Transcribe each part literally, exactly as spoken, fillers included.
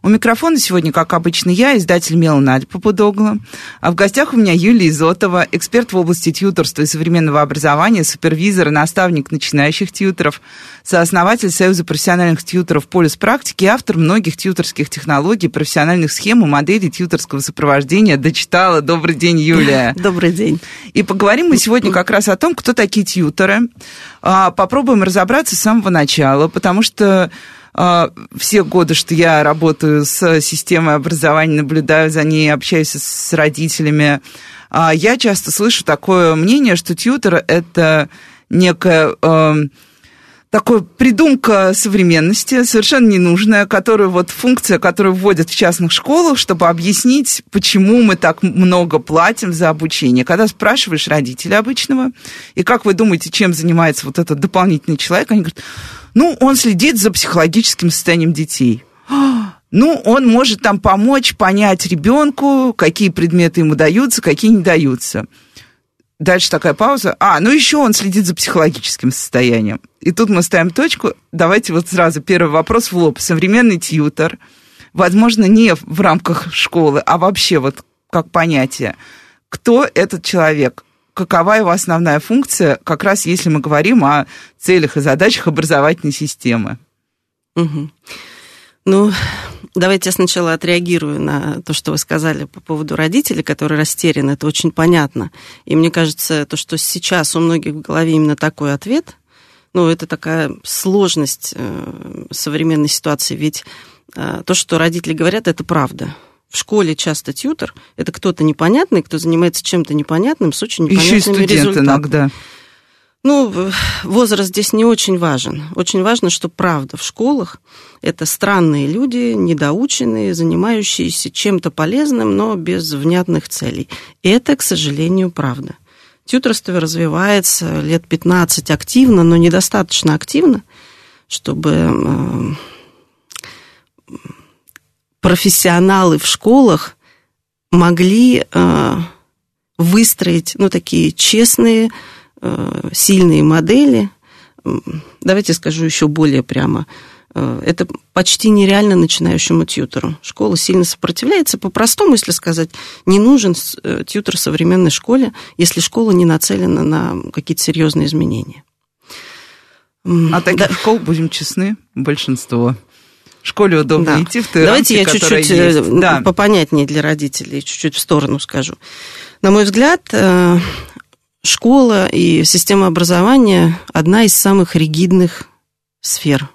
У микрофона сегодня, как обычно, я, издатель «МЕЛ» Надя Папудогло. А в гостях у меня Юлия Изотова, эксперт в области тьюторства и современного образования, супервизор и наставник начинающих тьюторов, сооснователь Союза профессиональных тьюторов «Полис практики» и автор многих тьюторских технологий, профессиональных схем и моделей тьюторского сопровождения. Дочитала. Добрый день, Юлия. Добрый день. И поговорим мы сегодня как раз о том, кто такие тьюторы. Попробуем разобраться с самого начала, потому что все годы, что я работаю с системой образования, наблюдаю за ней, общаюсь с родителями, я часто слышу такое мнение, что тьютор – это некая такая придумка современности, совершенно ненужная, которую вот функция, которую вводят в частных школах, чтобы объяснить, почему мы так много платим за обучение. Когда спрашиваешь родителя обычного, и как вы думаете, чем занимается вот этот дополнительный человек, они говорят: ну, он следит за психологическим состоянием детей. Ну, он может там помочь понять ребенку, какие предметы ему даются, какие не даются. Дальше такая пауза. А, ну еще он следит за психологическим состоянием. И тут мы ставим точку. Давайте вот сразу первый вопрос в лоб. Современный тьютор, возможно, не в рамках школы, а вообще вот как понятие. Кто этот человек? Какова его основная функция, как раз если мы говорим о целях и задачах образовательной системы? Угу. Ну, давайте я сначала отреагирую на то, что вы сказали по поводу родителей, которые растеряны. Это очень понятно. И мне кажется, то, что сейчас у многих в голове именно такой ответ, ну, это такая сложность современной ситуации. Ведь то, что родители говорят, это правда. В школе часто тьютор – это кто-то непонятный, кто занимается чем-то непонятным с очень непонятными результатами. Еще и студент иногда. Ну, возраст здесь не очень важен. Очень важно, что правда в школах это странные люди, недоученные, занимающиеся чем-то полезным, но без внятных целей. Это, к сожалению, правда. Тьюторство развивается лет пятнадцать активно, но недостаточно активно, чтобы профессионалы в школах могли выстроить, ну, такие честные, сильные модели. Давайте скажу еще более прямо. Это почти нереально начинающему тьютору. Школа сильно сопротивляется. По-простому, если сказать, не нужен тьютор в современной школе, если школа не нацелена на какие-то серьезные изменения. А таких да. школ, будем честны, большинство. В школе удобно да. идти в той Давайте рамки, я чуть-чуть да. попонятнее для родителей, чуть-чуть в сторону скажу. На мой взгляд, школа и система образования – одна из самых ригидных сфер.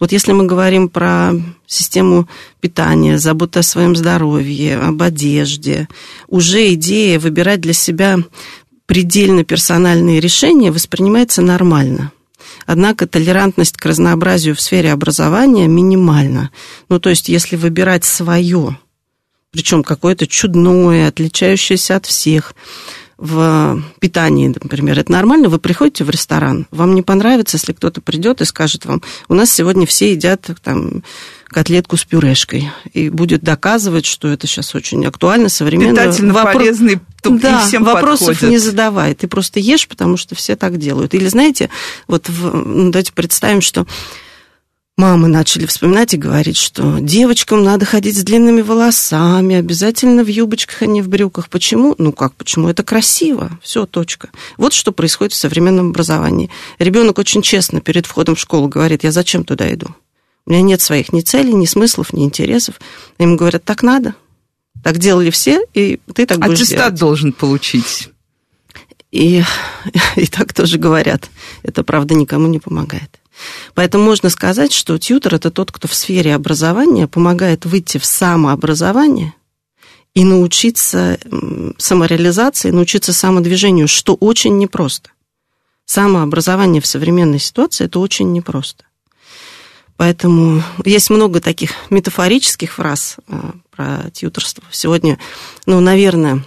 Вот если мы говорим про систему питания, заботу о своем здоровье, об одежде, уже идея выбирать для себя предельно персональные решения воспринимается нормально. Однако толерантность к разнообразию в сфере образования минимальна. Ну, то есть, если выбирать свое, причем какое-то чудное, отличающееся от всех, в питании, например, это нормально, вы приходите в ресторан, вам не понравится, если кто-то придет и скажет вам: у нас сегодня все едят там котлетку с пюрешкой, и будет доказывать, что это сейчас очень актуально, современно. Питательно Вопро... полезный, туп, да, и всем вопросов подходит. Не задавай, ты просто ешь, потому что все так делают. Или, знаете, вот в... ну, давайте представим, что мамы начали вспоминать и говорить, что девочкам надо ходить с длинными волосами, обязательно в юбочках, а не в брюках. Почему? Ну как почему? Это красиво. Все, точка. Вот что происходит в современном образовании. Ребенок очень честно перед входом в школу говорит: я зачем туда иду? У меня нет своих ни целей, ни смыслов, ни интересов. Им говорят: так надо. Так делали все, и ты так будешь делать. Аттестат должен получить. И, и так тоже говорят. Это, правда, никому не помогает. Поэтому можно сказать, что тьютор – это тот, кто в сфере образования помогает выйти в самообразование и научиться самореализации, научиться самодвижению, что очень непросто. Самообразование в современной ситуации – это очень непросто. Поэтому есть много таких метафорических фраз про тьюторство. Сегодня, ну, наверное,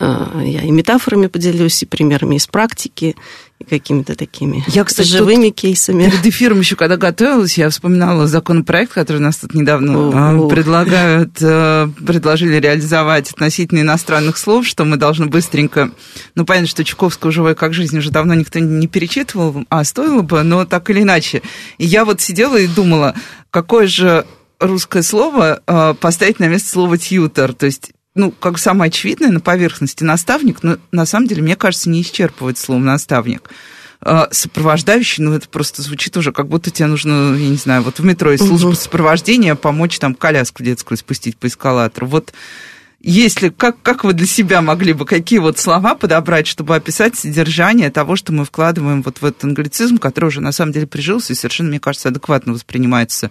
я и метафорами поделюсь, и примерами из практики, и какими-то такими я, кстати, живыми кейсами. Перед эфиром еще, когда готовилась, я вспоминала законопроект, который у нас тут недавно предлагают, предложили реализовать относительно иностранных слов, что мы должны быстренько... Ну, понятно, что Чуковского «Живой как жизнь» уже давно никто не перечитывал, а стоило бы, но так или иначе. И я вот сидела и думала, какое же русское слово поставить на место слова «тьютор», то есть... Ну, как самое очевидное, на поверхности наставник, но на самом деле, мне кажется, не исчерпывает слово наставник. Сопровождающий, ну, это просто звучит уже, как будто тебе нужно, я не знаю, вот в метро есть служба угу. сопровождения, помочь там коляску детскую спустить по эскалатору. Вот если, как, как вы для себя могли бы, какие вот слова подобрать, чтобы описать содержание того, что мы вкладываем вот в этот англицизм, который уже на самом деле прижился и совершенно, мне кажется, адекватно воспринимается,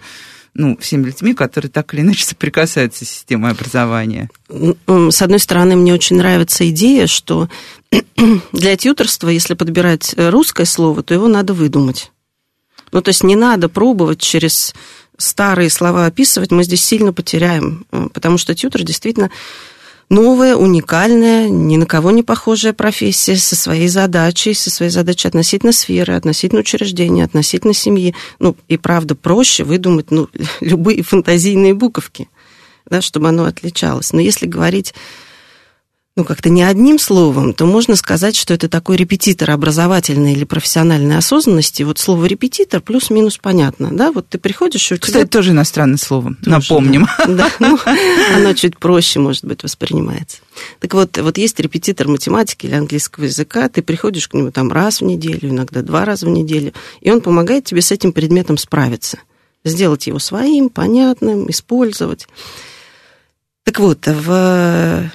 ну, всеми людьми, которые так или иначе соприкасаются с системой образования? С одной стороны, мне очень нравится идея, что для тьюторства, если подбирать русское слово, то его надо выдумать. Ну, то есть не надо пробовать через старые слова описывать, мы здесь сильно потеряем, потому что тьютор действительно новая, уникальная, ни на кого не похожая профессия со своей задачей, со своей задачей относительно сферы, относительно учреждения, относительно семьи. Ну, и правда, проще выдумать, ну, любые фантазийные буковки, да, чтобы оно отличалось. Но если говорить, ну, как-то не одним словом, то можно сказать, что это такой репетитор образовательной или профессиональной осознанности. Вот слово «репетитор» плюс-минус понятно, да? Вот ты приходишь... И у тебя... Кстати, тоже иностранное слово, напомним. Да, ну, оно чуть проще, может быть, воспринимается. Так вот, вот есть репетитор математики или английского языка, ты приходишь к нему там раз в неделю, иногда два раза в неделю, и он помогает тебе с этим предметом справиться, сделать его своим, понятным, использовать. Так вот, в...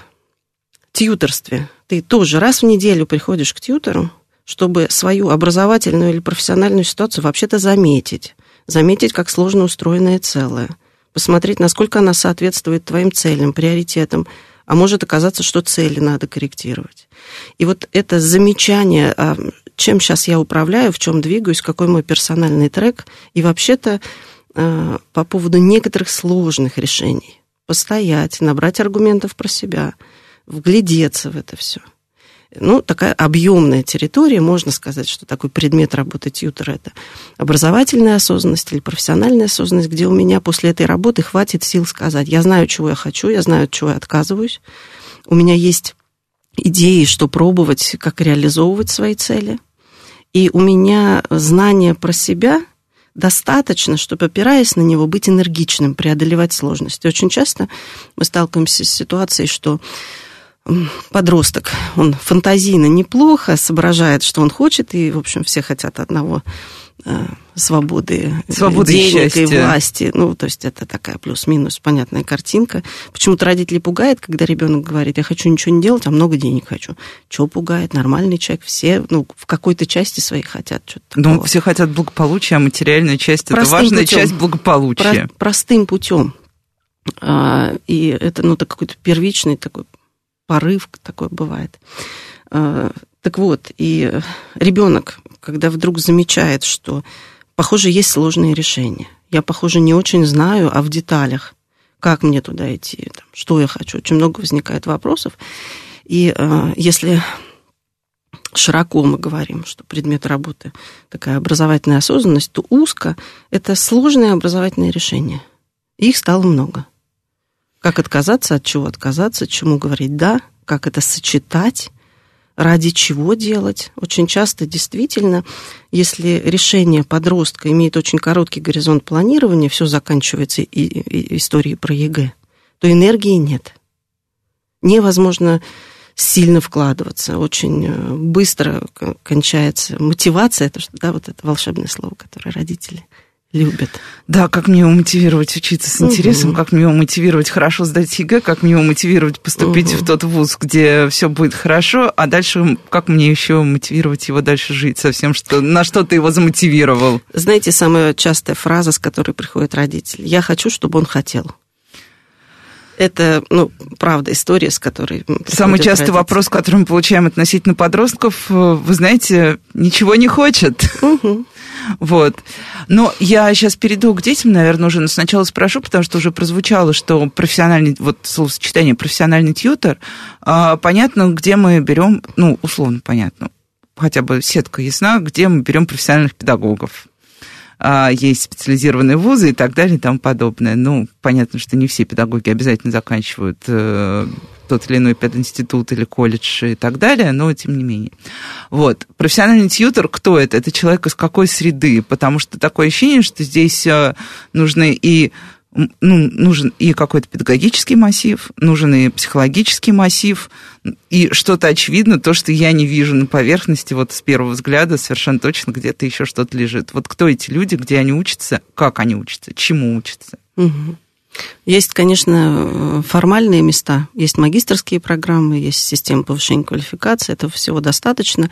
тьюторстве. Ты тоже раз в неделю приходишь к тьютору, чтобы свою образовательную или профессиональную ситуацию вообще-то заметить. Заметить, как сложно устроенное целое. Посмотреть, насколько она соответствует твоим целям, приоритетам. А может оказаться, что цели надо корректировать. И вот это замечание, чем сейчас я управляю, в чем двигаюсь, какой мой персональный трек. И вообще-то по поводу некоторых сложных решений. Постоять, набрать аргументов про себя, вглядеться в это все. Ну, такая объемная территория, можно сказать, что такой предмет работы тьютора – это образовательная осознанность или профессиональная осознанность, где у меня после этой работы хватит сил сказать, я знаю, чего я хочу, я знаю, от чего я отказываюсь, у меня есть идеи, что пробовать, как реализовывать свои цели, и у меня знание про себя достаточно, чтобы, опираясь на него, быть энергичным, преодолевать сложности. Очень часто мы сталкиваемся с ситуацией, что подросток, он фантазийно неплохо соображает, что он хочет, и, в общем, все хотят одного свободы, свободы денег и, и власти. Ну, то есть это такая плюс-минус понятная картинка. Почему-то родители пугают, когда ребенок говорит, я хочу ничего не делать, а много денег хочу. Чего пугает? Нормальный человек. Все, ну, в какой-то части своей хотят что-то такого. Ну, все хотят благополучия, а материальная часть – это важная путем, часть благополучия. Про- простым путем. А, и это, ну, это какой-то первичный такой порыв, такой бывает. А, так вот, и ребенок, когда вдруг замечает, что, похоже, есть сложные решения. Я, похоже, не очень знаю, а в деталях, как мне туда идти, там, что я хочу. Очень много возникает вопросов. И э, если широко мы говорим, что предмет работы такая образовательная осознанность, то узко это сложные образовательные решения. Их стало много. Как отказаться, от чего отказаться, чему говорить «да», как это сочетать, ради чего делать. Очень часто, действительно, если решение подростка имеет очень короткий горизонт планирования, все заканчивается и, и историей про ЕГЭ, то энергии нет. Невозможно сильно вкладываться. Очень быстро кончается мотивация. Это, да, вот это волшебное слово, которое родители любят. Да, как мне его мотивировать учиться с интересом, угу. как мне его мотивировать хорошо сдать ЕГЭ, как мне его мотивировать поступить угу. в тот вуз, где все будет хорошо, а дальше как мне еще мотивировать его дальше жить со всем, что, на что ты его замотивировал? Знаете, самая частая фраза, с которой приходят родители: «Я хочу, чтобы он хотел». Это, ну, правда, история, с которой... Самый частый традиция. Вопрос, который мы получаем относительно подростков, вы знаете, ничего не хочет. Угу. Вот. Но я сейчас перейду к детям, наверное, уже, но сначала спрошу, потому что уже прозвучало, что профессиональный, вот словосочетание «профессиональный тьютор», понятно, где мы берем, ну, условно понятно, хотя бы сетка ясна, где мы берем профессиональных педагогов. Есть специализированные вузы и так далее и тому подобное. Ну, понятно, что не все педагоги обязательно заканчивают э, тот или иной пединститут или колледж и так далее, но тем не менее. Вот. Профессиональный тьютор, кто это? Это человек из какой среды? Потому что такое ощущение, что здесь нужны и, ну, нужен и какой-то педагогический массив, нужен и психологический массив, и что-то очевидно, то, что я не вижу на поверхности, вот с первого взгляда совершенно точно где-то еще что-то лежит. Вот кто эти люди, где они учатся, как они учатся, чему учатся? Угу. Есть, конечно, формальные места, есть магистерские программы, есть система повышения квалификации, этого всего достаточно,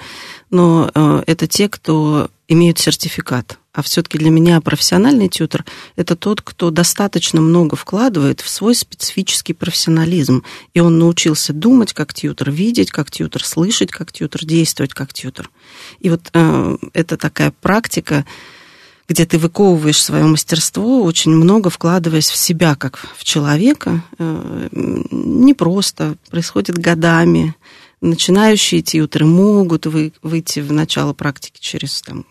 но это те, кто имеют сертификат. А все-таки для меня профессиональный тьютор – это тот, кто достаточно много вкладывает в свой специфический профессионализм. И он научился думать как тьютор, видеть как тьютор, слышать как тьютор, действовать как тьютор. И вот э, это такая практика, где ты выковываешь свое мастерство, очень много вкладываясь в себя, как в человека. Э, не просто, происходит годами. Начинающие тьюторы могут вы, выйти в начало практики через... там,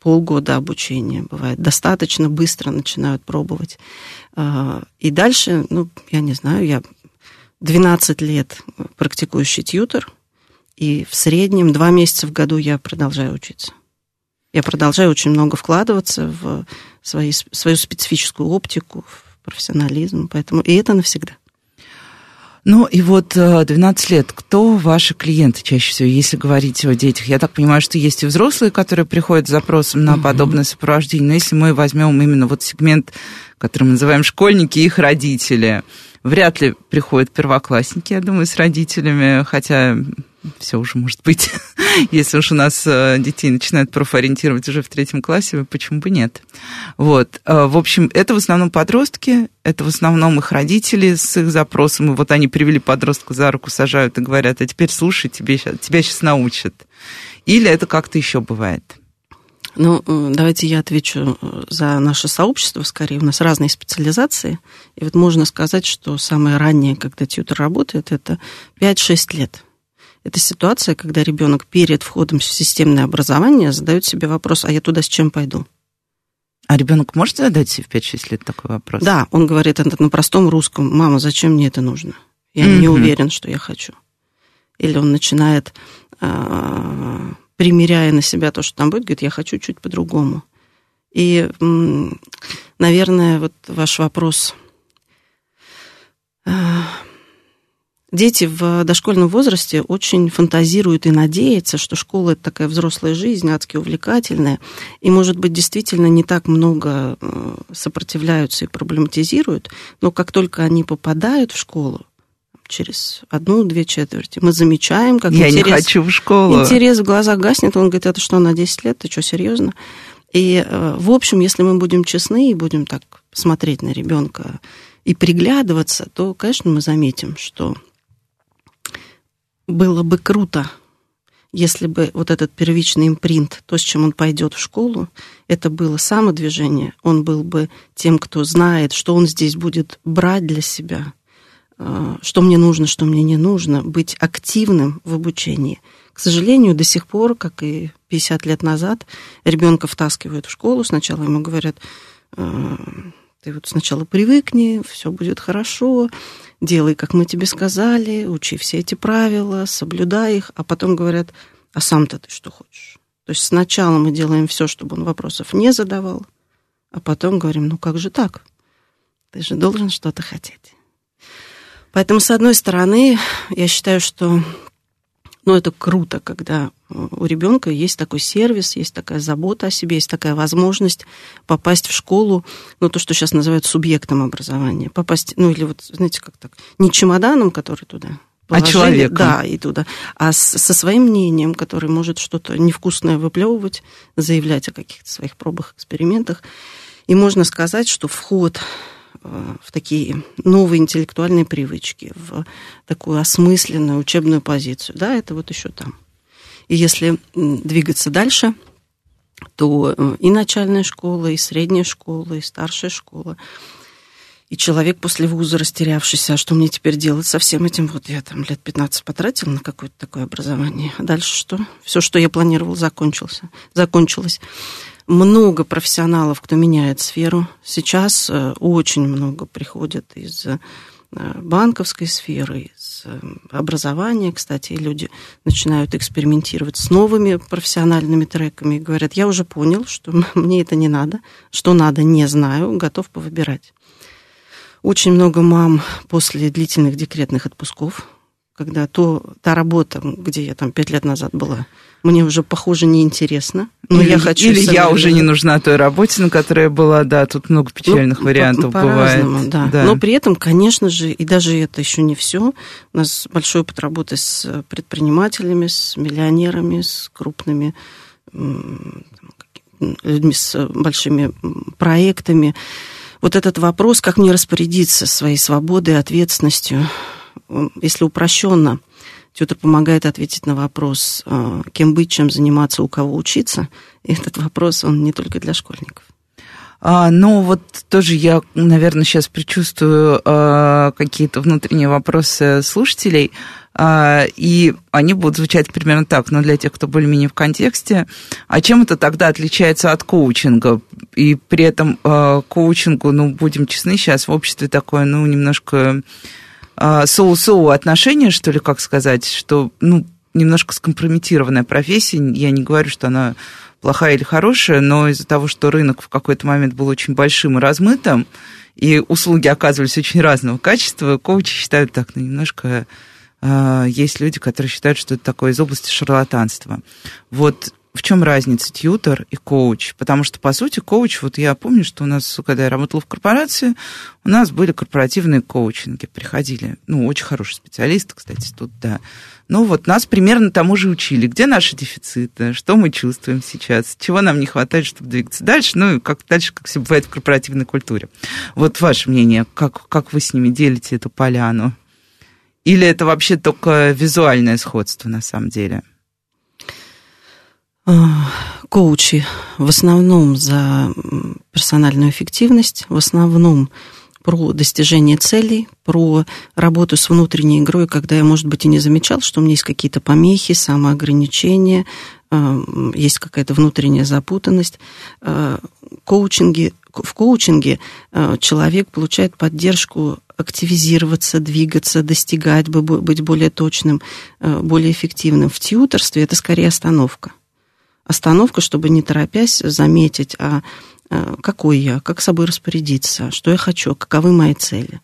полгода обучения, бывает, достаточно быстро начинают пробовать. И дальше, ну, я не знаю, я двенадцать лет практикующий тьютор, и в среднем два месяца в году я продолжаю учиться. Я продолжаю очень много вкладываться в свои, свою специфическую оптику, в профессионализм, поэтому и это навсегда. Ну и вот двенадцать лет, кто ваши клиенты чаще всего, если говорить о детях? Я так понимаю, что есть и взрослые, которые приходят с запросом на подобное сопровождение, но если мы возьмем именно вот сегмент, который мы называем школьники и их родители, вряд ли приходят первоклассники, я думаю, с родителями, хотя... Все уже может быть. Если уж у нас детей начинают профориентировать уже в третьем классе, почему бы нет? Вот. В общем, это в основном подростки, это в основном их родители с их запросом. И вот они привели подростка за руку, сажают и говорят, а теперь слушай, тебе, тебя сейчас научат. Или это как-то еще бывает? Ну, давайте я отвечу за наше сообщество скорее. У нас разные специализации. И вот можно сказать, что самое раннее, когда тьютор работает, это пять-шесть лет. Это ситуация, когда ребенок перед входом в системное образование задает себе вопрос, а я туда с чем пойду? А ребенок может задать себе в пять-шесть лет такой вопрос? Да, он говорит это на простом русском, мама, зачем мне это нужно? Я mm-hmm. не уверен, что я хочу. Или он начинает, примеряя на себя то, что там будет, говорит, я хочу чуть по-другому. И, наверное, вот ваш вопрос... Дети в дошкольном возрасте очень фантазируют и надеются, что школа – это такая взрослая жизнь, адски увлекательная, и, может быть, действительно не так много сопротивляются и проблематизируют, но как только они попадают в школу, через одну-две четверти, мы замечаем, как Я интерес, не хочу в школу. Интерес в глазах гаснет, он говорит, это что, на десять лет, ты что, серьезно? И, в общем, если мы будем честны и будем так смотреть на ребенка и приглядываться, то, конечно, мы заметим, что... Было бы круто, если бы вот этот первичный импринт, то, с чем он пойдет в школу, это было самодвижение, он был бы тем, кто знает, что он здесь будет брать для себя, что мне нужно, что мне не нужно, быть активным в обучении. К сожалению, до сих пор, как и пятьдесят лет назад, ребенка втаскивают в школу, сначала ему говорят... Ты вот сначала привыкни, все будет хорошо, делай, как мы тебе сказали, учи все эти правила, соблюдай их, а потом говорят, а сам-то ты что хочешь? То есть сначала мы делаем все, чтобы он вопросов не задавал, а потом говорим, ну как же так? Ты же должен что-то хотеть. Поэтому, с одной стороны, я считаю, что ну, это круто, когда у ребенка есть такой сервис, есть такая забота о себе, есть такая возможность попасть в школу, ну, то, что сейчас называют субъектом образования. Попасть, ну, или вот, знаете, как так, не чемоданом, который туда положили. А человеком. Да, и туда. А со своим мнением, который может что-то невкусное выплевывать, заявлять о каких-то своих пробах, экспериментах. И можно сказать, что вход в такие новые интеллектуальные привычки, в такую осмысленную учебную позицию. Да, это вот еще там. И если двигаться дальше, то и начальная школа, и средняя школа, и старшая школа, и человек после вуза растерявшийся, а что мне теперь делать со всем этим? Вот я там лет пятнадцать потратил на какое-то такое образование. А дальше что? Все, что я планировал, закончился, закончилось. Много профессионалов, кто меняет сферу. Сейчас очень много приходят из банковской сферы, из образования, кстати, и люди начинают экспериментировать с новыми профессиональными треками и говорят, я уже понял, что мне это не надо, что надо, не знаю, готов повыбирать. Очень много мам после длительных декретных отпусков, когда то, та работа, где я там пять лет назад была, мне уже, похоже, неинтересна. Но или я, хочу или я уже не нужна той работе, на которой я была. Да, тут много печальных ну, вариантов по- бывает. Да. Да. Но при этом, конечно же, и даже это еще не все. У нас большой опыт работы с предпринимателями, с миллионерами, с крупными там, людьми, с большими проектами. Вот этот вопрос, как мне распорядиться своей свободой и ответственностью, если упрощенно, тьютор помогает ответить на вопрос, кем быть, чем заниматься, у кого учиться. И этот вопрос, он не только для школьников. А, ну, вот тоже я, наверное, сейчас предчувствую а, какие-то внутренние вопросы слушателей, а, и они будут звучать примерно так, но для тех, кто более-менее в контексте. А чем это тогда отличается от коучинга? И при этом а, коучингу, ну, будем честны, сейчас в обществе такое, ну, немножко а, соу-соу отношение, что ли, как сказать, что, ну, немножко скомпрометированная профессия. Я не говорю, что она плохая или хорошая, но из-за того, что рынок в какой-то момент был очень большим и размытым, и услуги оказывались очень разного качества, коучи считают так, ну, немножко э, есть люди, которые считают, что это такое из области шарлатанства. Вот в чем разница тьютор и коуч? Потому что, по сути, коуч, вот я помню, что у нас, когда я работала в корпорации, у нас были корпоративные коучинги, приходили, ну, очень хорошие специалисты, кстати, тут, да. Ну, вот нас примерно тому же учили, где наши дефициты, что мы чувствуем сейчас, чего нам не хватает, чтобы двигаться дальше, ну, и как дальше, как все бывает в корпоративной культуре. Вот ваше мнение, как, как вы с ними делите эту поляну? Или это вообще только визуальное сходство, на самом деле? Коучи в основном за персональную эффективность, в основном про достижение целей, про работу с внутренней игрой, когда я, может быть, и не замечал, что у меня есть какие-то помехи, самоограничения, есть какая-то внутренняя запутанность. Коучинги, в коучинге человек получает поддержку активизироваться, двигаться, достигать, быть более точным, более эффективным. В тьюторстве это скорее остановка. Остановка, чтобы не торопясь заметить, а какой я, как собой распорядиться, что я хочу, каковы мои цели.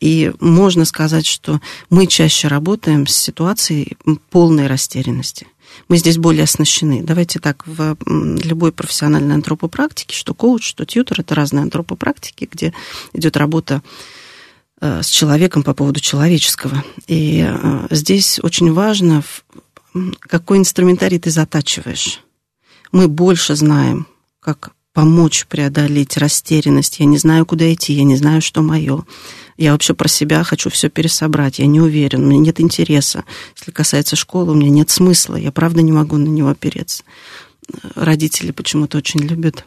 И можно сказать, что мы чаще работаем с ситуацией полной растерянности. Мы здесь более оснащены. Давайте так, в любой профессиональной антропопрактике, что коуч, что тьютор, это разные антропопрактики, где идет работа с человеком по поводу человеческого. И здесь очень важно, какой инструментарий ты затачиваешь. Мы больше знаем, как помочь преодолеть растерянность. Я не знаю, куда идти, я не знаю, что мое. Я вообще про себя хочу все пересобрать, я не уверен, у меня нет интереса. Если касается школы, у меня нет смысла, я правда не могу на него опереться. Родители почему-то очень любят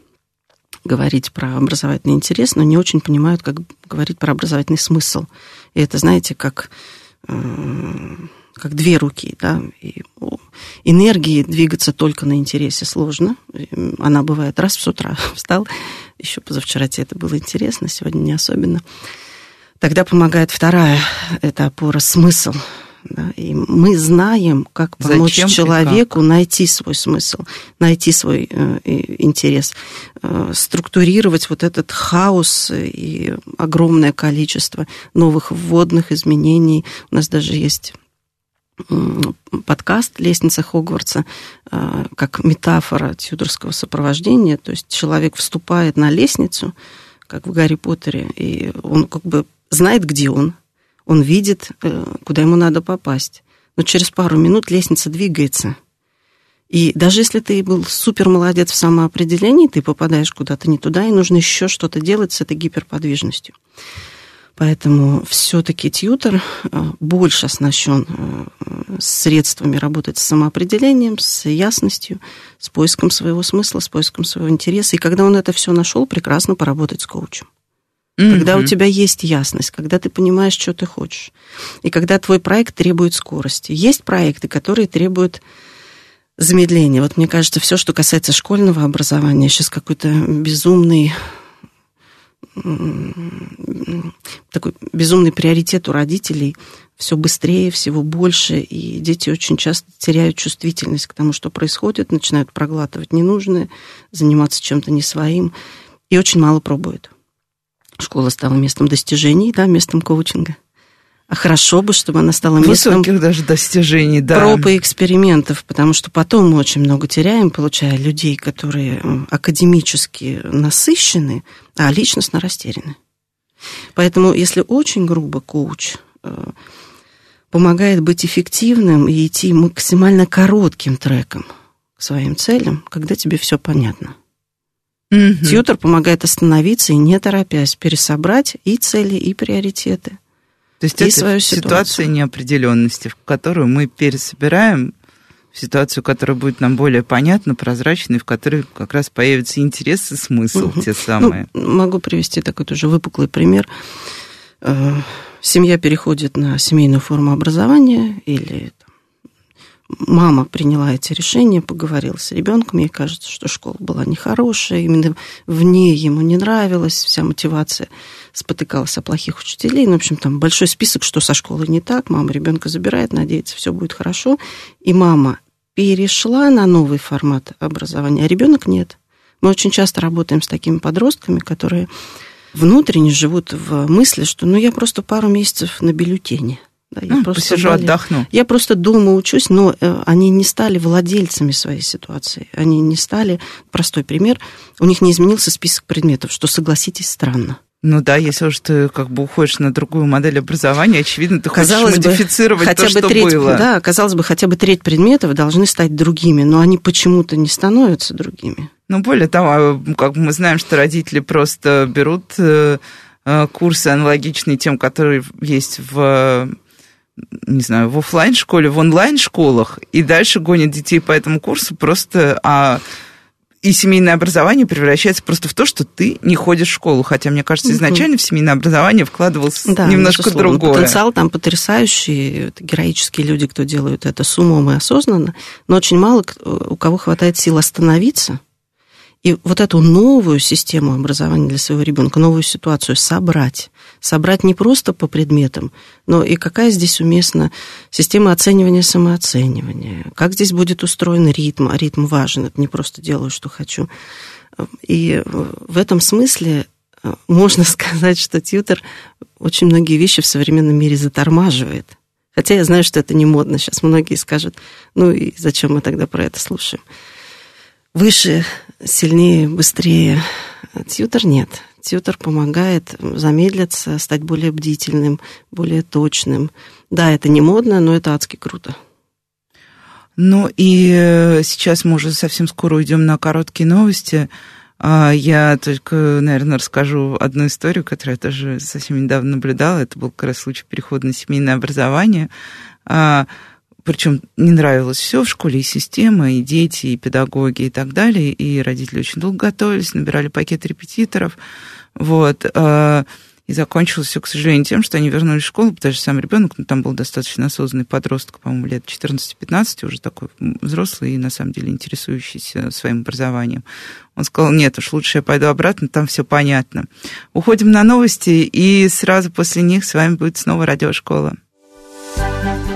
говорить про образовательный интерес, но не очень понимают, как говорить про образовательный смысл. И это, знаете, как... как две руки, да, и энергии двигаться только на интересе сложно. Она бывает раз с утра встал, еще позавчера тебе это было интересно, сегодня не особенно. Тогда помогает вторая, это опора, смысл. Да, и мы знаем, как помочь Зачем человеку как? найти свой смысл, найти свой э, интерес, э, структурировать вот этот хаос и огромное количество новых вводных изменений. У нас даже есть подкаст «Лестница Хогвартса» как метафора тьюторского сопровождения. То есть человек вступает на лестницу, как в «Гарри Поттере», и он как бы знает, где он, он видит, куда ему надо попасть. Но через пару минут лестница двигается, И даже если ты был супер молодец в самоопределении, ты попадаешь куда-то не туда, и нужно еще что-то делать с этой гиперподвижностью. Поэтому все-таки тьютор больше оснащен средствами работать с самоопределением, с ясностью, с поиском своего смысла, с поиском своего интереса. И когда он это все нашел, прекрасно поработать с коучем. Mm-hmm. Когда у тебя есть ясность, когда ты понимаешь, что ты хочешь. И когда твой проект требует скорости. Есть проекты, которые требуют замедления. Вот мне кажется, все, что касается школьного образования, сейчас какой-то безумный... такой безумный приоритет у родителей. Все быстрее, всего больше. И дети очень часто теряют чувствительность к тому, что происходит, начинают проглатывать ненужное, заниматься чем-то не своим. И очень мало пробуют. Школа стала местом достижений, да, местом коучинга. А хорошо бы, чтобы она стала местом высоких даже достижений, да. Проб и экспериментов, потому что потом мы очень много теряем, получая людей, которые академически насыщены, а личностно растеряны. Поэтому, если очень грубо, коуч помогает быть эффективным и идти максимально коротким треком к своим целям, когда тебе все понятно. Mm-hmm. Тьютор помогает остановиться и не торопясь пересобрать и цели, и приоритеты. То есть и это ситуация неопределенности, в которую мы пересобираем, в ситуацию, которая будет нам более понятна, прозрачной, в которой как раз появятся интерес и смысл угу. те самые. Ну, могу привести такой тоже выпуклый пример. Семья переходит на семейную форму образования, или мама приняла эти решения, поговорила с ребенком, ей кажется, что школа была нехорошая, именно в ней ему не нравилась, вся мотивация спотыкалась о плохих учителей. Ну, в общем, там большой список, что со школой не так, мама ребенка забирает, надеется, все будет хорошо. И мама перешла на новый формат образования, а ребенок нет. Мы очень часто работаем с такими подростками, которые внутренне живут в мысли, что ну я просто пару месяцев на бюллетене. Да, я а, просто посижу, болею. Отдохну. Я просто дома учусь, но они не стали владельцами своей ситуации. Они не стали... Простой пример. У них не изменился список предметов, что, согласитесь, странно. Ну да, если уж ты как бы уходишь на другую модель образования, очевидно, ты казалось хочешь бы, модифицировать хотя то, бы что треть, было. Да, казалось бы, хотя бы треть предметов должны стать другими, но они почему-то не становятся другими. Ну, более того, как мы знаем, что родители просто берут курсы, аналогичные тем, которые есть в... не знаю, в офлайн-школе, в онлайн-школах, и дальше гонят детей по этому курсу просто... А, и семейное образование превращается просто в то, что ты не ходишь в школу. Хотя, мне кажется, изначально угу. в семейное образование вкладывалось да, немножко другое. Потенциал там потрясающий. Это героические люди, кто делают это с умом и осознанно. Но очень мало у кого хватает сил остановиться и вот эту новую систему образования для своего ребенка, новую ситуацию собрать. Собрать не просто по предметам, но и какая здесь уместна система оценивания, самооценивания. Как здесь будет устроен ритм. А ритм важен. Это не просто делаю, что хочу. И в этом смысле можно сказать, что тьютор очень многие вещи в современном мире затормаживает. Хотя я знаю, что это не модно. Сейчас многие скажут, ну и зачем мы тогда про это слушаем. Выше, сильнее, быстрее. Тьютор нет. Тьютор помогает замедлиться, стать более бдительным, более точным. Да, это не модно, но это адски круто. Ну и сейчас мы уже совсем скоро уйдем на короткие новости. Я только, наверное, расскажу одну историю, которую я тоже совсем недавно наблюдала. Это был как раз случай перехода на семейное образование. Причем не нравилось все в школе, и система, и дети, и педагоги, и так далее. И родители очень долго готовились, набирали пакет репетиторов. Вот. И закончилось все, к сожалению, тем, что они вернулись в школу, потому что сам ребенок, ну, там был достаточно осознанный подросток, по-моему, лет четырнадцать-пятнадцать, уже такой взрослый и, на самом деле, интересующийся своим образованием. Он сказал, нет уж, лучше я пойду обратно, там все понятно. Уходим на новости, и сразу после них с вами будет снова «Радиошкола».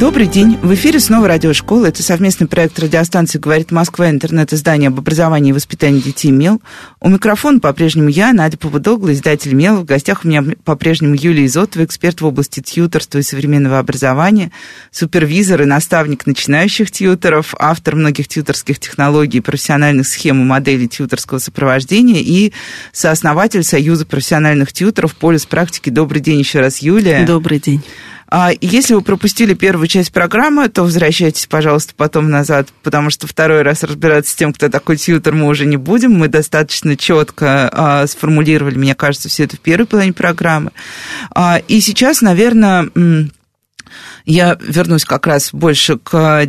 Добрый день. В эфире снова Радиошкола. Это совместный проект радиостанции «Говорит Москва» и интернет-издание об образовании и воспитании детей МЕЛ. У микрофона по-прежнему я, Надя Папудогло, издатель МЕЛ. В гостях у меня по-прежнему Юлия Изотова, эксперт в области тьюторства и современного образования, супервизор и наставник начинающих тьюторов, автор многих тьюторских технологий, профессиональных схем и моделей тьюторского сопровождения и сооснователь Союза профессиональных тьюторов «Полис практики». Добрый день еще раз, Юлия. Добрый день. Если вы пропустили первую часть программы, то возвращайтесь, пожалуйста, потом назад, потому что второй раз разбираться с тем, кто такой тьютор, мы уже не будем. Мы достаточно четко сформулировали, мне кажется, все это в первой половине программы. И сейчас, наверное, я вернусь как раз больше к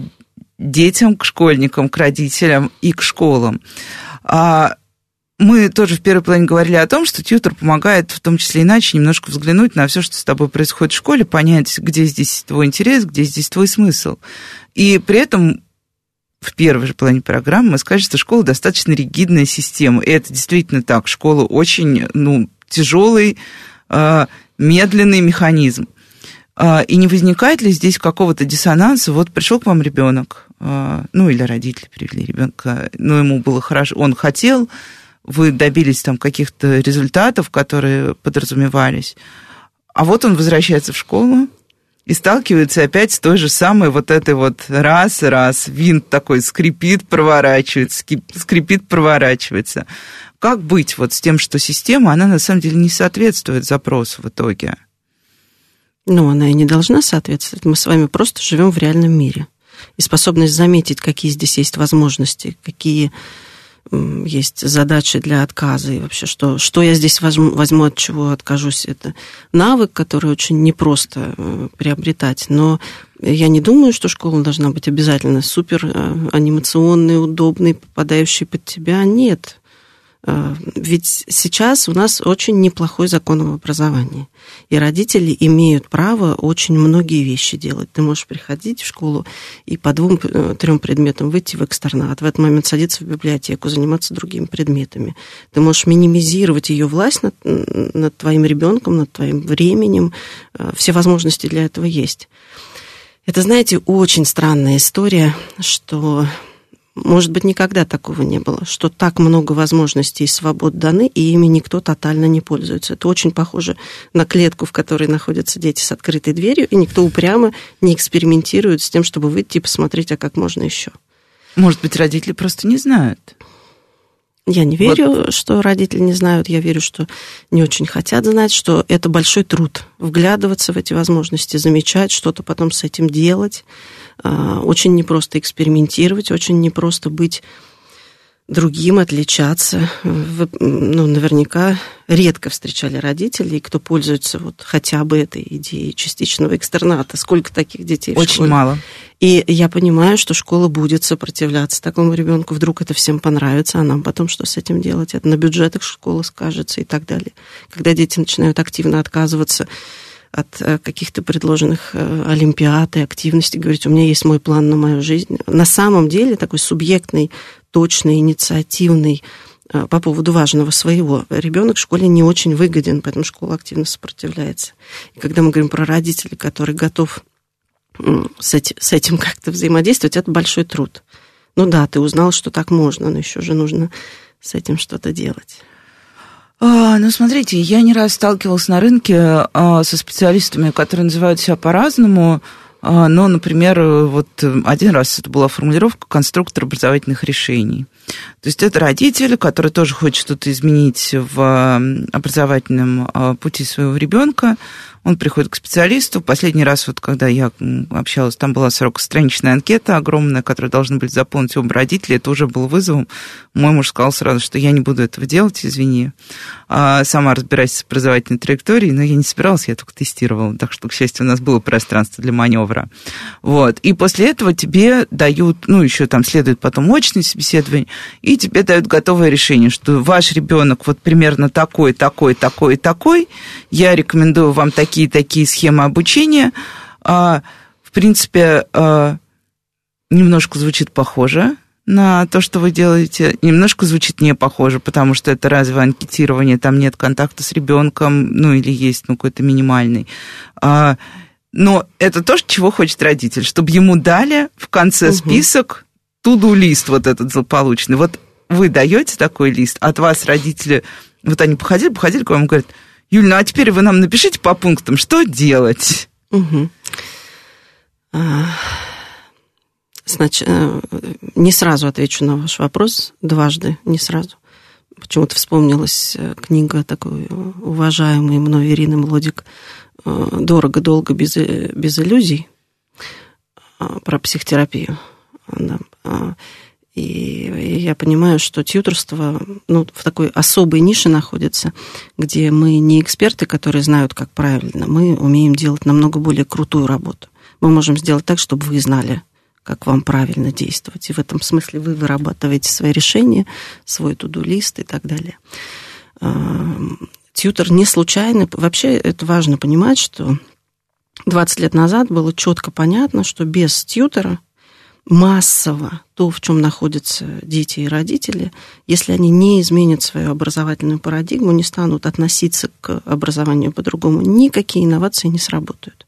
детям, к школьникам, к родителям и к школам. Мы тоже в первой плане говорили о том, что тьютор помогает, в том числе иначе, немножко взглянуть на все, что с тобой происходит в школе, понять, где здесь твой интерес, где здесь твой смысл. И при этом в первой же плане программы мы скажем, что школа достаточно ригидная система. И это действительно так. Школа очень ну, тяжелый, медленный механизм. И не возникает ли здесь какого-то диссонанса? Вот пришел к вам ребенок, ну или родители привели ребенка, но ему было хорошо, он хотел... Вы добились там каких-то результатов, которые подразумевались. А вот он возвращается в школу и сталкивается опять с той же самой вот этой вот раз-раз. Винт такой скрипит, проворачивается, скрипит, проворачивается. Как быть вот с тем, что система, она на самом деле не соответствует запросу в итоге? Ну, она и не должна соответствовать. Мы с вами просто живем в реальном мире. И способность заметить, какие здесь есть возможности, какие... есть задачи для отказа и вообще, что, что я здесь возьму, возьму, от чего откажусь. Это навык, который очень непросто приобретать, но я не думаю, что школа должна быть обязательно супер анимационной, удобной, попадающей под тебя. Нет. Ведь сейчас у нас очень неплохой закон об образовании. И родители имеют право очень многие вещи делать. Ты можешь приходить в школу и по двум-трем предметам выйти в экстернат, в этот момент садиться в библиотеку, заниматься другими предметами. Ты можешь минимизировать ее власть над, над твоим ребенком, над твоим временем. Все возможности для этого есть. Это, знаете, очень странная история, что... Может быть, никогда такого не было, что так много возможностей и свобод даны, и ими никто тотально не пользуется. Это очень похоже на клетку, в которой находятся дети с открытой дверью, и никто упрямо не экспериментирует с тем, чтобы выйти и посмотреть, а как можно еще. Может быть, родители просто не знают. Я не верю, вот. Что родители не знают, я верю, что не очень хотят знать, что это большой труд вглядываться в эти возможности, замечать, что-то потом с этим делать. Очень непросто экспериментировать, очень непросто быть другим, отличаться. Вы, ну, наверняка редко встречали родителей, кто пользуется вот хотя бы этой идеей частичного экстерната. Сколько таких детей очень в школе? Очень мало. И я понимаю, что школа будет сопротивляться такому ребенку. Вдруг это всем понравится, а нам потом что с этим делать? Это на бюджетах школы скажется и так далее. Когда дети начинают активно отказываться от каких-то предложенных олимпиад и активностей, говорить, у меня есть мой план на мою жизнь. На самом деле такой субъектный, точный, инициативный по поводу важного своего. Ребенок в школе не очень выгоден, поэтому школа активно сопротивляется. И когда мы говорим про родителя, который готов с этим как-то взаимодействовать, это большой труд. Ну да, ты узнал, что так можно, но еще же нужно с этим что-то делать. Ну, смотрите, я не раз сталкивалась на рынке со специалистами, которые называют себя по-разному, но, например, вот один раз это была формулировка «конструктор образовательных решений». То есть это родитель, который тоже хочет что-то изменить в образовательном пути своего ребенка. Он приходит к специалисту. Последний раз, вот, когда я общалась, там была сорокастраничная анкета огромная, которую должны были заполнить оба родителя. Это уже был вызовом. Мой муж сказал сразу, что я не буду этого делать, извини. А сама разбираюсь с образовательной траекторией, но я не собиралась, я только тестировала. Так что, к счастью, у нас было пространство для маневра. Вот. И после этого тебе дают, ну, еще там следует потом очное собеседование, и тебе дают готовое решение, что ваш ребенок вот примерно такой, такой, такой, такой. Я рекомендую вам такие-такие схемы обучения. В принципе, немножко звучит похоже на то, что вы делаете. Немножко звучит не похоже, потому что это разовое анкетирование, там нет контакта с ребенком, ну или есть ну, какой-то минимальный. Но это то, чего хочет родитель, чтобы ему дали в конце угу. список туду-лист вот этот злополучный. Вот вы даете такой лист, от вас родители, вот они походили, походили к вам и говорят: Юль, ну а теперь вы нам напишите по пунктам, что делать? Угу. Значит, не сразу отвечу на ваш вопрос, дважды, не сразу. Почему-то вспомнилась книга такой уважаемой мной Ирины Млодик «Дорого, долго, без, без иллюзий» про психотерапию. И я понимаю, что тьюторство, ну, в такой особой нише находится, где мы не эксперты, которые знают, как правильно. Мы умеем делать намного более крутую работу. Мы можем сделать так, чтобы вы знали, как вам правильно действовать. И в этом смысле вы вырабатываете свои решения, свой туду-лист и так далее. Тьютор не случайно. Вообще это важно понимать, что двадцать лет назад было четко понятно, что без тьютора массово то, в чем находятся дети и родители, если они не изменят свою образовательную парадигму, не станут относиться к образованию по-другому, никакие инновации не сработают.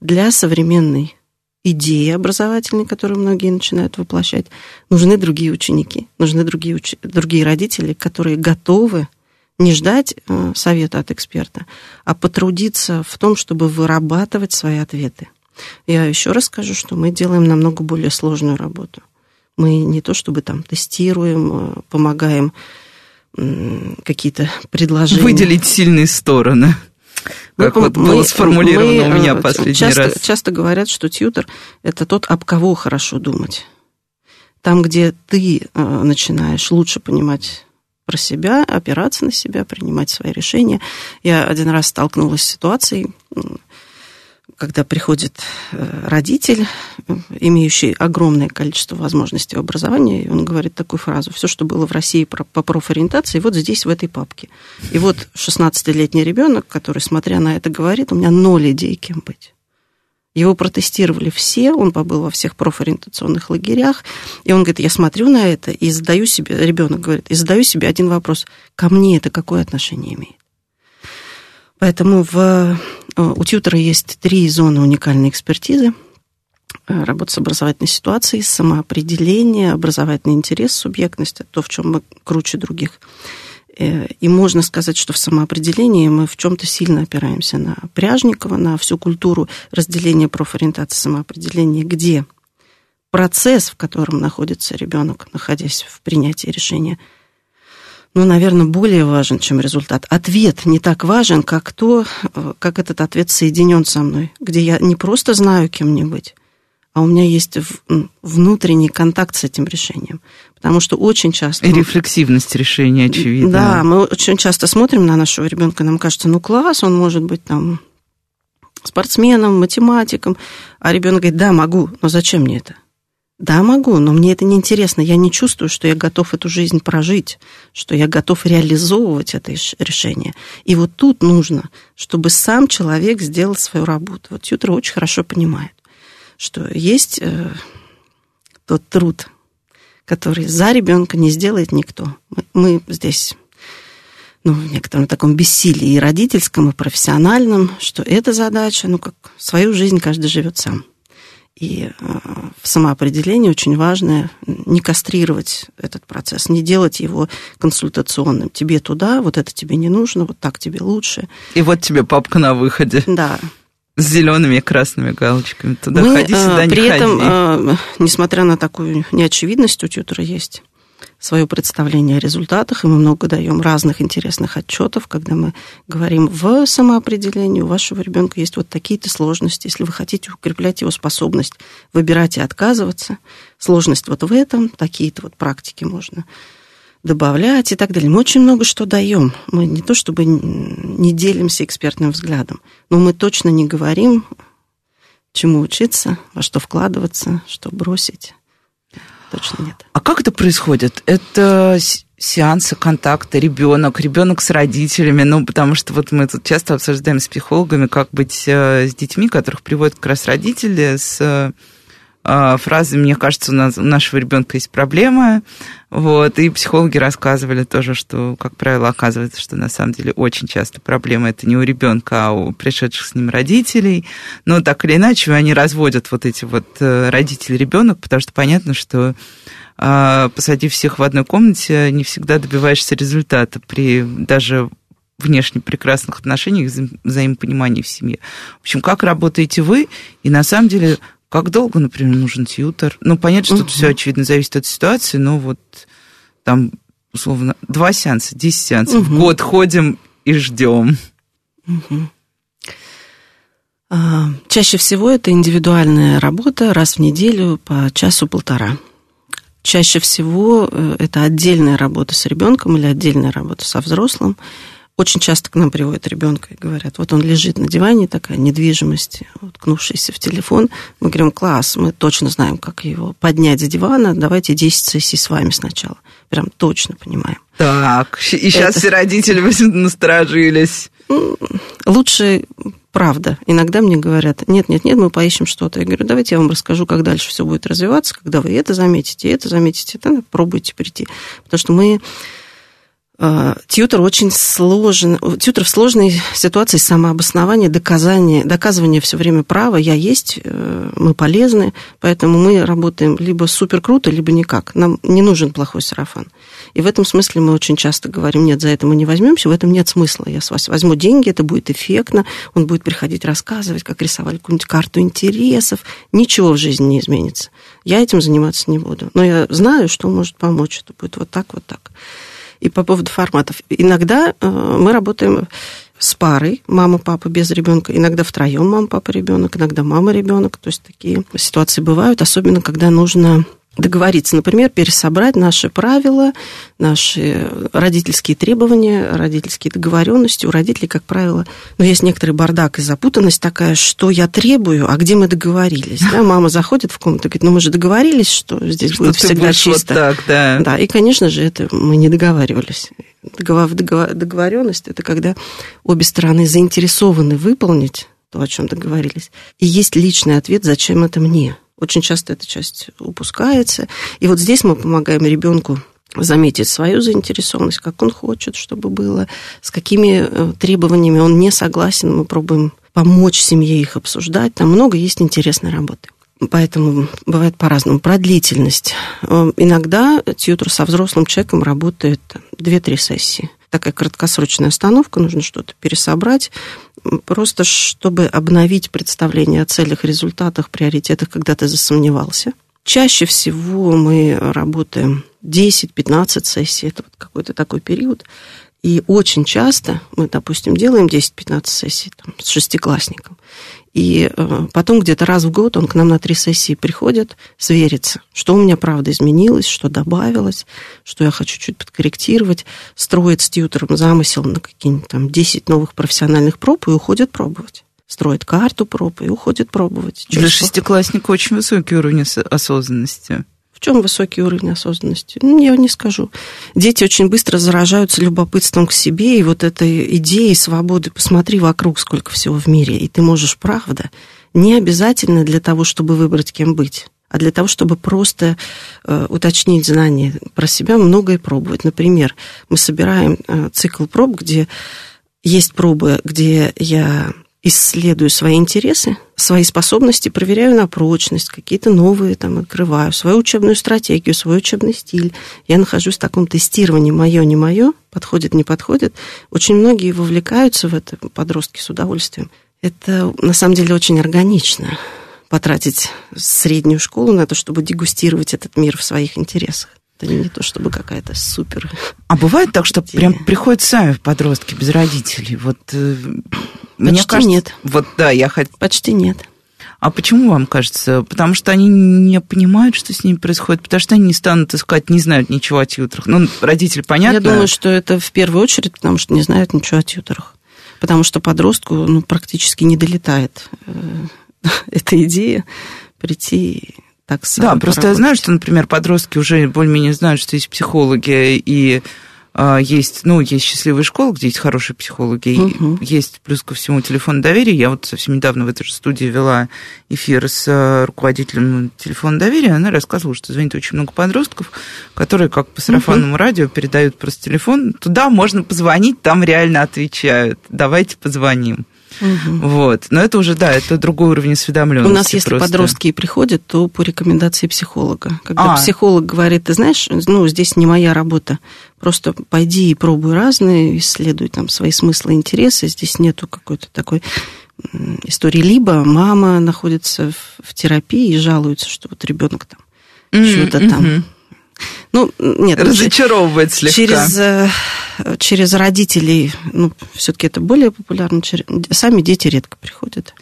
Для современной идеи образовательной, которую многие начинают воплощать, нужны другие ученики, нужны другие, уч... другие родители, которые готовы не ждать совета от эксперта, а потрудиться в том, чтобы вырабатывать свои ответы. Я еще раз скажу, что мы делаем намного более сложную работу. Мы не то чтобы там тестируем, помогаем какие-то предложения. Выделить сильные стороны. Как мы, вот было мы, сформулировано мы, у меня последний часто, раз. Часто говорят, что тьютор – это тот, об кого хорошо думать. Там, где ты начинаешь лучше понимать про себя, опираться на себя, принимать свои решения. Я один раз столкнулась с ситуацией, когда приходит родитель, имеющий огромное количество возможностей образования, и он говорит такую фразу: все, что было в России по профориентации, вот здесь, в этой папке. И вот шестнадцатилетний ребенок, который, смотря на это, говорит: у меня ноль идей, кем быть. Его протестировали все, он побыл во всех профориентационных лагерях, и он говорит: я смотрю на это и задаю себе, ребенок говорит, и задаю себе один вопрос: ко мне это какое отношение имеет? Поэтому в, у тьютора есть три зоны уникальной экспертизы: работа с образовательной ситуацией, самоопределение, образовательный интерес, субъектность, то, в чем мы круче других. И можно сказать, что в самоопределении мы в чем-то сильно опираемся на Пряжникова, на всю культуру разделения профориентации, самоопределения, где процесс, в котором находится ребенок, находясь в принятии решения, ну, наверное, более важен, чем результат. Ответ не так важен, как то, как этот ответ соединен со мной, где я не просто знаю, кем мне быть, а у меня есть внутренний контакт с этим решением. Потому что очень часто... И рефлексивность решения, очевидно. Да, мы очень часто смотрим на нашего ребенка, нам кажется, ну, класс, он может быть там спортсменом, математиком. А ребенок говорит: да, могу, но зачем мне это? Да, могу, но мне это неинтересно. Я не чувствую, что я готов эту жизнь прожить, что я готов реализовывать это решение. И вот тут нужно, чтобы сам человек сделал свою работу. Вот тьютор очень хорошо понимает, что есть э, тот труд, который за ребенка не сделает никто. Мы, мы здесь, ну, в некотором таком бессилии и родительском, и профессиональном, что эта задача, ну, как свою жизнь каждый живет сам. И в самоопределении очень важно не кастрировать этот процесс, не делать его консультационным. Тебе туда, вот это тебе не нужно, вот так тебе лучше. И вот тебе папка на выходе. Да. С зелеными и красными галочками. Туда Мы, ходи, сюда не ходи. При этом, несмотря на такую неочевидность, у тьютора есть свое представление о результатах, и мы много даем разных интересных отчетов, когда мы говорим: в самоопределении у вашего ребенка есть вот такие-то сложности, если вы хотите укреплять его способность выбирать и отказываться, сложность вот в этом, такие-то вот практики можно добавлять и так далее. Мы очень много что даем, мы не то чтобы не делимся экспертным взглядом, но мы точно не говорим, чему учиться, во что вкладываться, что бросить. Точно нет. А как это происходит? Это сеансы контакта, ребенок, ребенок с родителями, ну, потому что вот мы тут часто обсуждаем с психологами, как быть с детьми, которых приводят как раз родители с фразы «мне кажется, у нас, у нашего ребенка есть проблема». Вот. И психологи рассказывали тоже, что, как правило, оказывается, что на самом деле очень часто проблема это не у ребенка, а у пришедших с ним родителей. Но так или иначе, они разводят вот эти вот родитель-ребенок, потому что понятно, что посадив всех в одной комнате, не всегда добиваешься результата при даже внешне прекрасных отношениях, взаимопонимании в семье. В общем, как работаете вы, и на самом деле, как долго, например, нужен тьютор? Ну, понятно, что угу. Тут все, очевидно, зависит от ситуации, но вот там, условно, два сеанса, десять сеансов, угу. Год ходим и ждем. Угу. А, чаще всего это индивидуальная работа раз в неделю по часу-полтора. Чаще всего это отдельная работа с ребенком или отдельная работа со взрослым. Очень часто к нам приводят ребенка и говорят, вот он лежит на диване, такая недвижимость, уткнувшаяся в телефон. Мы говорим, класс, мы точно знаем, как его поднять с дивана, давайте десять сессий с вами сначала. Прям точно понимаем. Так, и сейчас это... все родители насторожились. Лучше, правда. Иногда мне говорят, нет-нет-нет, мы поищем что-то. Я говорю, давайте я вам расскажу, как дальше все будет развиваться, когда вы это заметите, это заметите, тогда пробуйте прийти. Потому что мы... Тьютор очень сложен. Тьютор в сложной ситуации самообоснования, доказания, доказывания все время права. Я есть, мы полезны, поэтому мы работаем либо супер круто, либо никак. Нам не нужен плохой сарафан. И в этом смысле мы очень часто говорим, нет, за это мы не возьмемся, в этом нет смысла. Я с вас возьму деньги, это будет эффектно, он будет приходить рассказывать, как рисовали какую-нибудь карту интересов. Ничего в жизни не изменится. Я этим заниматься не буду. Но я знаю, что может помочь. Это будет вот так, вот так. И по поводу форматов. Иногда мы работаем с парой, мама, папа без ребенка, иногда втроем мама, папа, ребенок, иногда мама, ребенок. То есть такие ситуации бывают, особенно когда нужно договориться, например, пересобрать наши правила, наши родительские требования, родительские договоренности. У родителей, как правило, ну, есть некоторый бардак и запутанность такая, что я требую, а где мы договорились. Да? Мама заходит в комнату и говорит, ну мы же договорились, что здесь что будет всегда чисто. Вот так, да. Да, и, конечно же, это мы не договаривались. Договоренность – это когда обе стороны заинтересованы выполнить то, о чем договорились. И есть личный ответ, зачем это мне. Очень часто эта часть упускается. И вот здесь мы помогаем ребенку заметить свою заинтересованность, как он хочет, чтобы было, с какими требованиями он не согласен. Мы пробуем помочь семье их обсуждать. Там много есть интересной работы. Поэтому бывает по-разному. Про длительность. Иногда тьютор со взрослым человеком работает две-три сессии. Такая краткосрочная остановка, нужно что-то пересобрать, просто чтобы обновить представление о целях, результатах, приоритетах, когда ты засомневался. Чаще всего мы работаем десять-пятнадцать сессий, это вот какой-то такой период. И очень часто мы, допустим, делаем десять-пятнадцать сессий там, с шестиклассником. И потом где-то раз в год он к нам на три сессии приходит, сверится, что у меня правда изменилось, что добавилось, что я хочу чуть подкорректировать, строит с тьютором замысел на какие-нибудь там десять новых профессиональных проб и уходит пробовать. Строит карту проб и уходит пробовать. Для шестиклассника очень высокий уровень осознанности. В чем высокий уровень осознанности? Ну, я не скажу. Дети очень быстро заражаются любопытством к себе и вот этой идеей свободы. Посмотри вокруг, сколько всего в мире, и ты можешь, правда, не обязательно для того, чтобы выбрать, кем быть, а для того, чтобы просто э, уточнить знания про себя, многое пробовать. Например, мы собираем э, цикл проб, где есть пробы, где я... исследую свои интересы, свои способности, проверяю на прочность, какие-то новые там открываю, свою учебную стратегию, свой учебный стиль. Я нахожусь в таком тестировании мое, не мое, подходит, не подходит. Очень многие вовлекаются в это, подростки, с удовольствием. Это, на самом деле, очень органично потратить среднюю школу на то, чтобы дегустировать этот мир в своих интересах. Это не то, чтобы какая-то супер... А бывает так, что идея. Прям приходят сами подростки без родителей? Вот... Почти мне кажется, нет. Вот, да, я хот... Почти нет. А почему вам кажется? Потому что они не понимают, что с ними происходит, потому что они не станут искать, не знают ничего о тьюторах. Ну, родители, понятно. Я думаю, что это в первую очередь, потому что не знают ничего о тьюторах. Потому что подростку ну, практически не долетает эта идея прийти... Так да, просто я знаю, что, например, подростки уже более-менее знают, что есть психологи и Есть, ну, есть счастливые школы, где есть хорошие психологи, угу. Есть, плюс ко всему, телефон доверия. Я вот совсем недавно в этой же студии вела эфир с руководителем телефона доверия. Она рассказывала, что звонит очень много подростков, которые, как по сарафанному угу. радио, передают просто телефон. Туда можно позвонить, там реально отвечают. Давайте позвоним. Угу. Вот. Но это уже, да, это другой уровень осведомленности. У нас, если просто. Подростки и приходят, то по рекомендации психолога. Когда а. психолог говорит, ты знаешь, ну, здесь не моя работа, просто пойди и пробуй разные, исследуй там свои смыслы и интересы, здесь нету какой-то такой истории. Либо мама находится в терапии и жалуется, что вот ребенок там mm-hmm. что-то mm-hmm. там... Ну, нет, разочаровывает слегка. Через, через родителей, ну, все-таки это более популярно, через, сами дети редко приходят.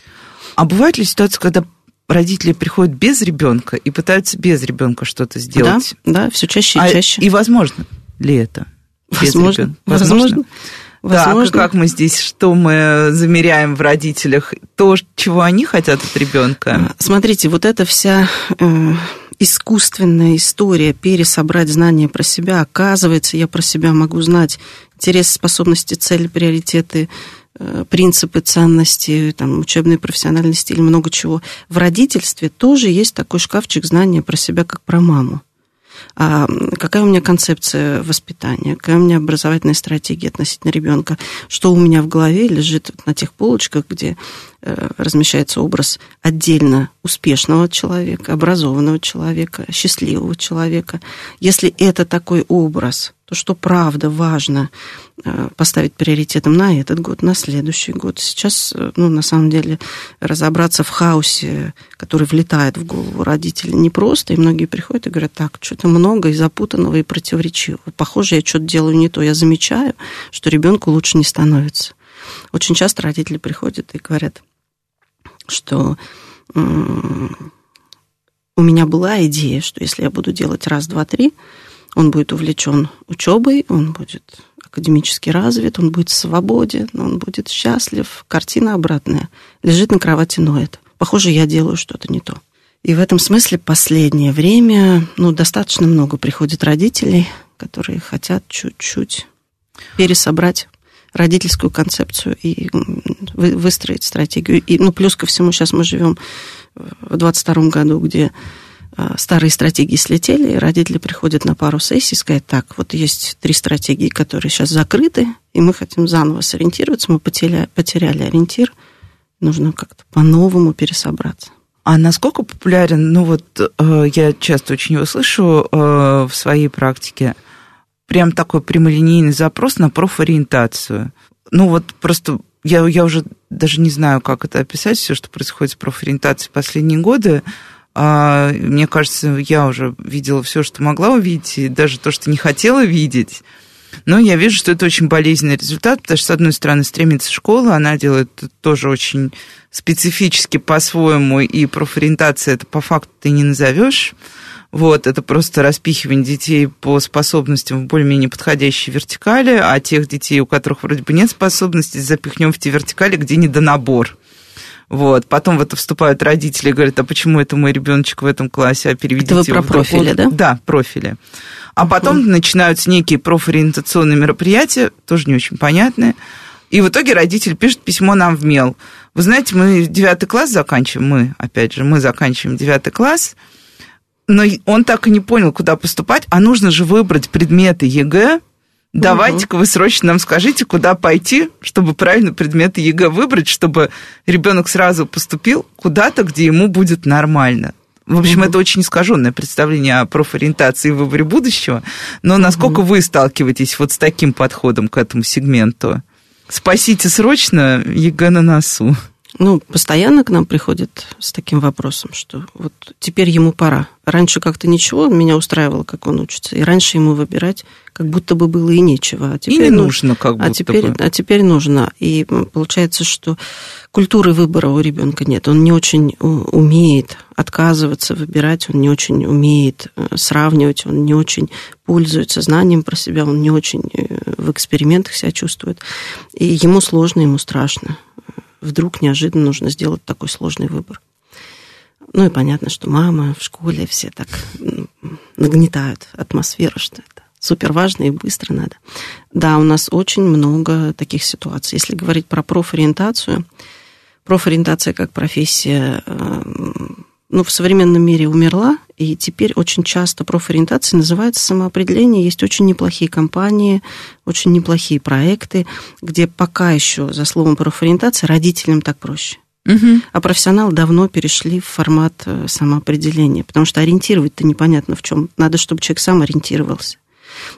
А бывает ли ситуация, когда родители приходят без ребенка и пытаются без ребенка что-то сделать? Да, да, все чаще и а чаще. И возможно ли это? Возможно. Возможно. Возможно. Возможно. Да, как мы здесь, что мы замеряем в родителях? То, чего они хотят от ребенка? Смотрите, вот эта вся... Э- искусственная история пересобрать знания про себя. Оказывается, я про себя могу знать интересы, способности, цели, приоритеты, принципы, ценности, там, учебный, профессиональный стиль, много чего. В родительстве тоже есть такой шкафчик знания про себя, как про маму. А какая у меня концепция воспитания, какая у меня образовательная стратегия относительно ребенка, что у меня в голове лежит на тех полочках, где размещается образ отдельно успешного человека, образованного человека, счастливого человека. Если это такой образ, то что правда важно поставить приоритетом на этот год, на следующий год. Сейчас, ну, на самом деле, разобраться в хаосе, который влетает в голову родителей, непросто. И многие приходят и говорят, так, что-то много и запутанного, и противоречивого. Похоже, я что-то делаю не то. Я замечаю, что ребенку лучше не становится. Очень часто родители приходят и говорят, что м-м, у меня была идея, что если я буду делать раз, два, три, он будет увлечен учебой, он будет академически развит, он будет свободен, он будет счастлив. Картина обратная. Лежит на кровати, ноет. Похоже, я делаю что-то не то. И в этом смысле последнее время, ну, достаточно много приходит родителей, которые хотят чуть-чуть пересобрать родительскую концепцию и выстроить стратегию. И, ну, плюс ко всему, сейчас мы живем в двадцать втором году, где старые стратегии слетели, и родители приходят на пару сессий и сказать, так, вот есть три стратегии, которые сейчас закрыты, и мы хотим заново сориентироваться, мы потеряли, потеряли ориентир, нужно как-то по-новому пересобраться. А насколько популярен, ну вот я часто очень его слышу в своей практике, прям такой прямолинейный запрос на профориентацию. Ну вот просто я, я уже даже не знаю, как это описать, все, что происходит с профориентацией в последние годы. А, мне кажется, я уже видела все, что могла увидеть, и даже то, что не хотела видеть. Но я вижу, что это очень болезненный результат, потому что, с одной стороны, стремится школа, она делает тоже очень специфически по-своему, и профориентация это по факту ты не назовешь. Вот, это просто распихивание детей по способностям в более-менее подходящей вертикали, а тех детей, у которых вроде бы нет способностей, запихнем в те вертикали, где недонабор. Вот, потом в это вступают родители и говорят, а почему это мой ребеночек в этом классе, а переведите его в другой. Это вы про профили, да? Да, профили. А потом uh-huh. начинаются некие профориентационные мероприятия, тоже не очень понятные, и в итоге родитель пишет письмо нам в МЕЛ. Вы знаете, мы девятый класс заканчиваем, мы, опять же, мы заканчиваем девятый класс, но он так и не понял, куда поступать, а нужно же выбрать предметы ЕГЭ. Давайте-ка вы срочно нам скажите, куда пойти, чтобы правильно предметы ЕГЭ выбрать, чтобы ребенок сразу поступил куда-то, где ему будет нормально. В общем, uh-huh. это очень искаженное представление о профориентации и выборе будущего. Но насколько uh-huh. вы сталкиваетесь вот с таким подходом к этому сегменту? Спасите срочно, ЕГЭ на носу. Ну, постоянно к нам приходят с таким вопросом, что вот теперь ему пора. Раньше как-то ничего меня устраивало, как он учится, и раньше ему выбирать как будто бы было и нечего. А теперь и не нужно, нужно как будто а теперь, бы. А теперь нужно. И получается, что культуры выбора у ребенка нет. Он не очень умеет отказываться, выбирать, он не очень умеет сравнивать, он не очень пользуется знанием про себя, он не очень в экспериментах себя чувствует. И ему сложно, ему страшно. Вдруг неожиданно нужно сделать такой сложный выбор. Ну и понятно, что мама в школе все так нагнетают атмосферу, что это супер важно и быстро надо. Да, у нас очень много таких ситуаций. Если говорить про профориентацию, профориентация как профессия, ну, в современном мире умерла, и теперь очень часто профориентация называется самоопределение. Есть очень неплохие компании, очень неплохие проекты, где пока еще за словом профориентация родителям так проще. Угу. А профессионалы давно перешли в формат самоопределения, потому что ориентировать-то непонятно в чем. Надо, чтобы человек сам ориентировался.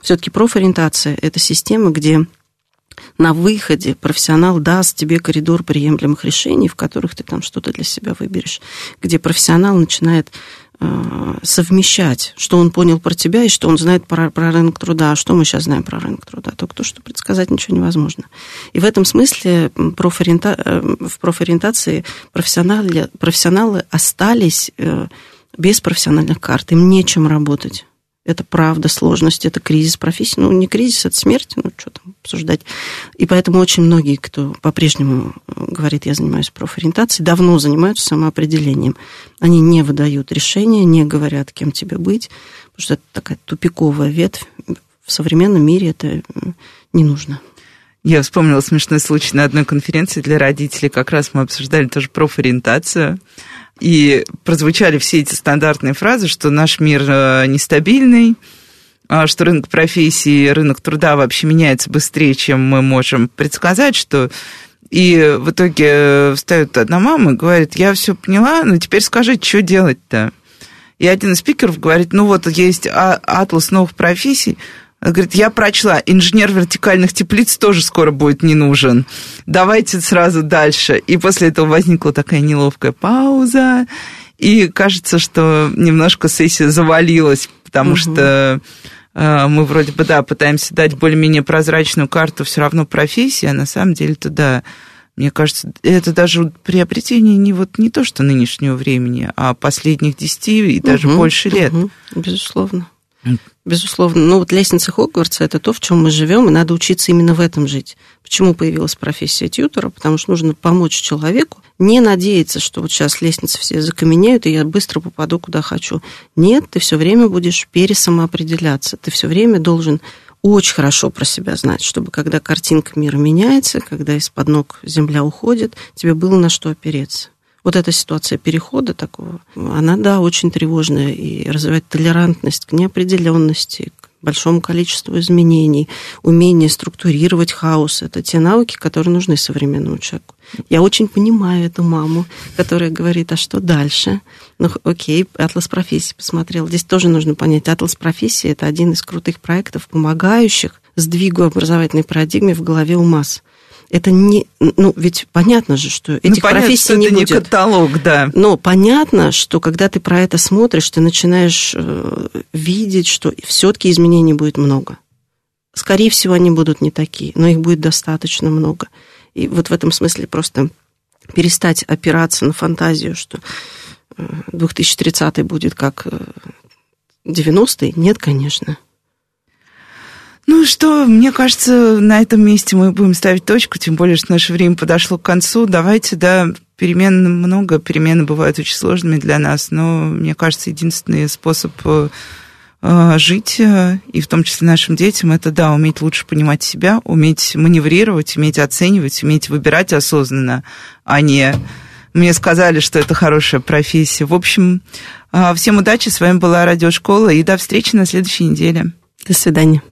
Все-таки профориентация – это система, где на выходе профессионал даст тебе коридор приемлемых решений, в которых ты там что-то для себя выберешь, где профессионал начинает э, совмещать, что он понял про тебя и что он знает про, про рынок труда. А что мы сейчас знаем про рынок труда? Только то, что предсказать ничего невозможно. И в этом смысле профориента... в профориентации профессионалы, профессионалы остались э, без профессиональных карт. Им нечем работать. Это правда, сложность, это кризис профессии. Ну, не кризис, это смерть, ну, что там обсуждать. И поэтому очень многие, кто по-прежнему говорит, я занимаюсь профориентацией, давно занимаются самоопределением. Они не выдают решения, не говорят, кем тебе быть, потому что это такая тупиковая ветвь. В современном мире это не нужно. Я вспомнила смешной случай на одной конференции для родителей. Как раз мы обсуждали тоже профориентацию. И прозвучали все эти стандартные фразы, что наш мир нестабильный, что рынок профессии, рынок труда вообще меняется быстрее, чем мы можем предсказать, что... И в итоге встает одна мама и говорит, я все поняла, но теперь скажи, что делать-то? И один из спикеров говорит, ну вот есть «Атлас новых профессий», говорит, я прочла, инженер вертикальных теплиц тоже скоро будет не нужен. Давайте сразу дальше. И после этого возникла такая неловкая пауза. И кажется, что немножко сессия завалилась, потому угу. что э, мы вроде бы, да, пытаемся дать более-менее прозрачную карту, все равно профессия, а на самом деле-то, да, мне кажется, это даже приобретение не, вот, не то, что нынешнего времени, а последних десяти и угу. даже больше лет. Угу. Безусловно. Безусловно. Но вот лестница Хогвартса – это то, в чем мы живем, и надо учиться именно в этом жить. Почему появилась профессия тьютора? Потому что нужно помочь человеку, не надеяться, что вот сейчас лестницы все закаменеют, и я быстро попаду, куда хочу. Нет, ты все время будешь пересамоопределяться. Ты все время должен очень хорошо про себя знать, чтобы когда картинка мира меняется, когда из-под ног земля уходит, тебе было на что опереться. Вот эта ситуация перехода такого, она, да, очень тревожная, и развивает толерантность к неопределенности, к большому количеству изменений, умение структурировать хаос. Это те навыки, которые нужны современному человеку. Я очень понимаю эту маму, которая говорит, а что дальше? Ну, окей, «Атлас профессий» посмотрел. Здесь тоже нужно понять, «Атлас профессий» — это один из крутых проектов, помогающих сдвигу образовательной парадигмы в голове у масс. Это не... Ну, ведь понятно же, что этих ну, понятно, профессий что не будет. Это не каталог, да. Но понятно, что когда ты про это смотришь, ты начинаешь э, видеть, что все-таки изменений будет много. Скорее всего, они будут не такие, но их будет достаточно много. И вот в этом смысле просто перестать опираться на фантазию, что э, две тысячи тридцатый будет как э, девяностый. Нет, конечно. Ну что, мне кажется, на этом месте мы будем ставить точку, тем более, что наше время подошло к концу. Давайте, да, перемен много, перемены бывают очень сложными для нас, но, мне кажется, единственный способ жить, и в том числе нашим детям, это, да, уметь лучше понимать себя, уметь маневрировать, уметь оценивать, уметь выбирать осознанно, а не... Мне сказали, что это хорошая профессия. В общем, всем удачи, с вами была Радиошкола, и до встречи на следующей неделе. До свидания.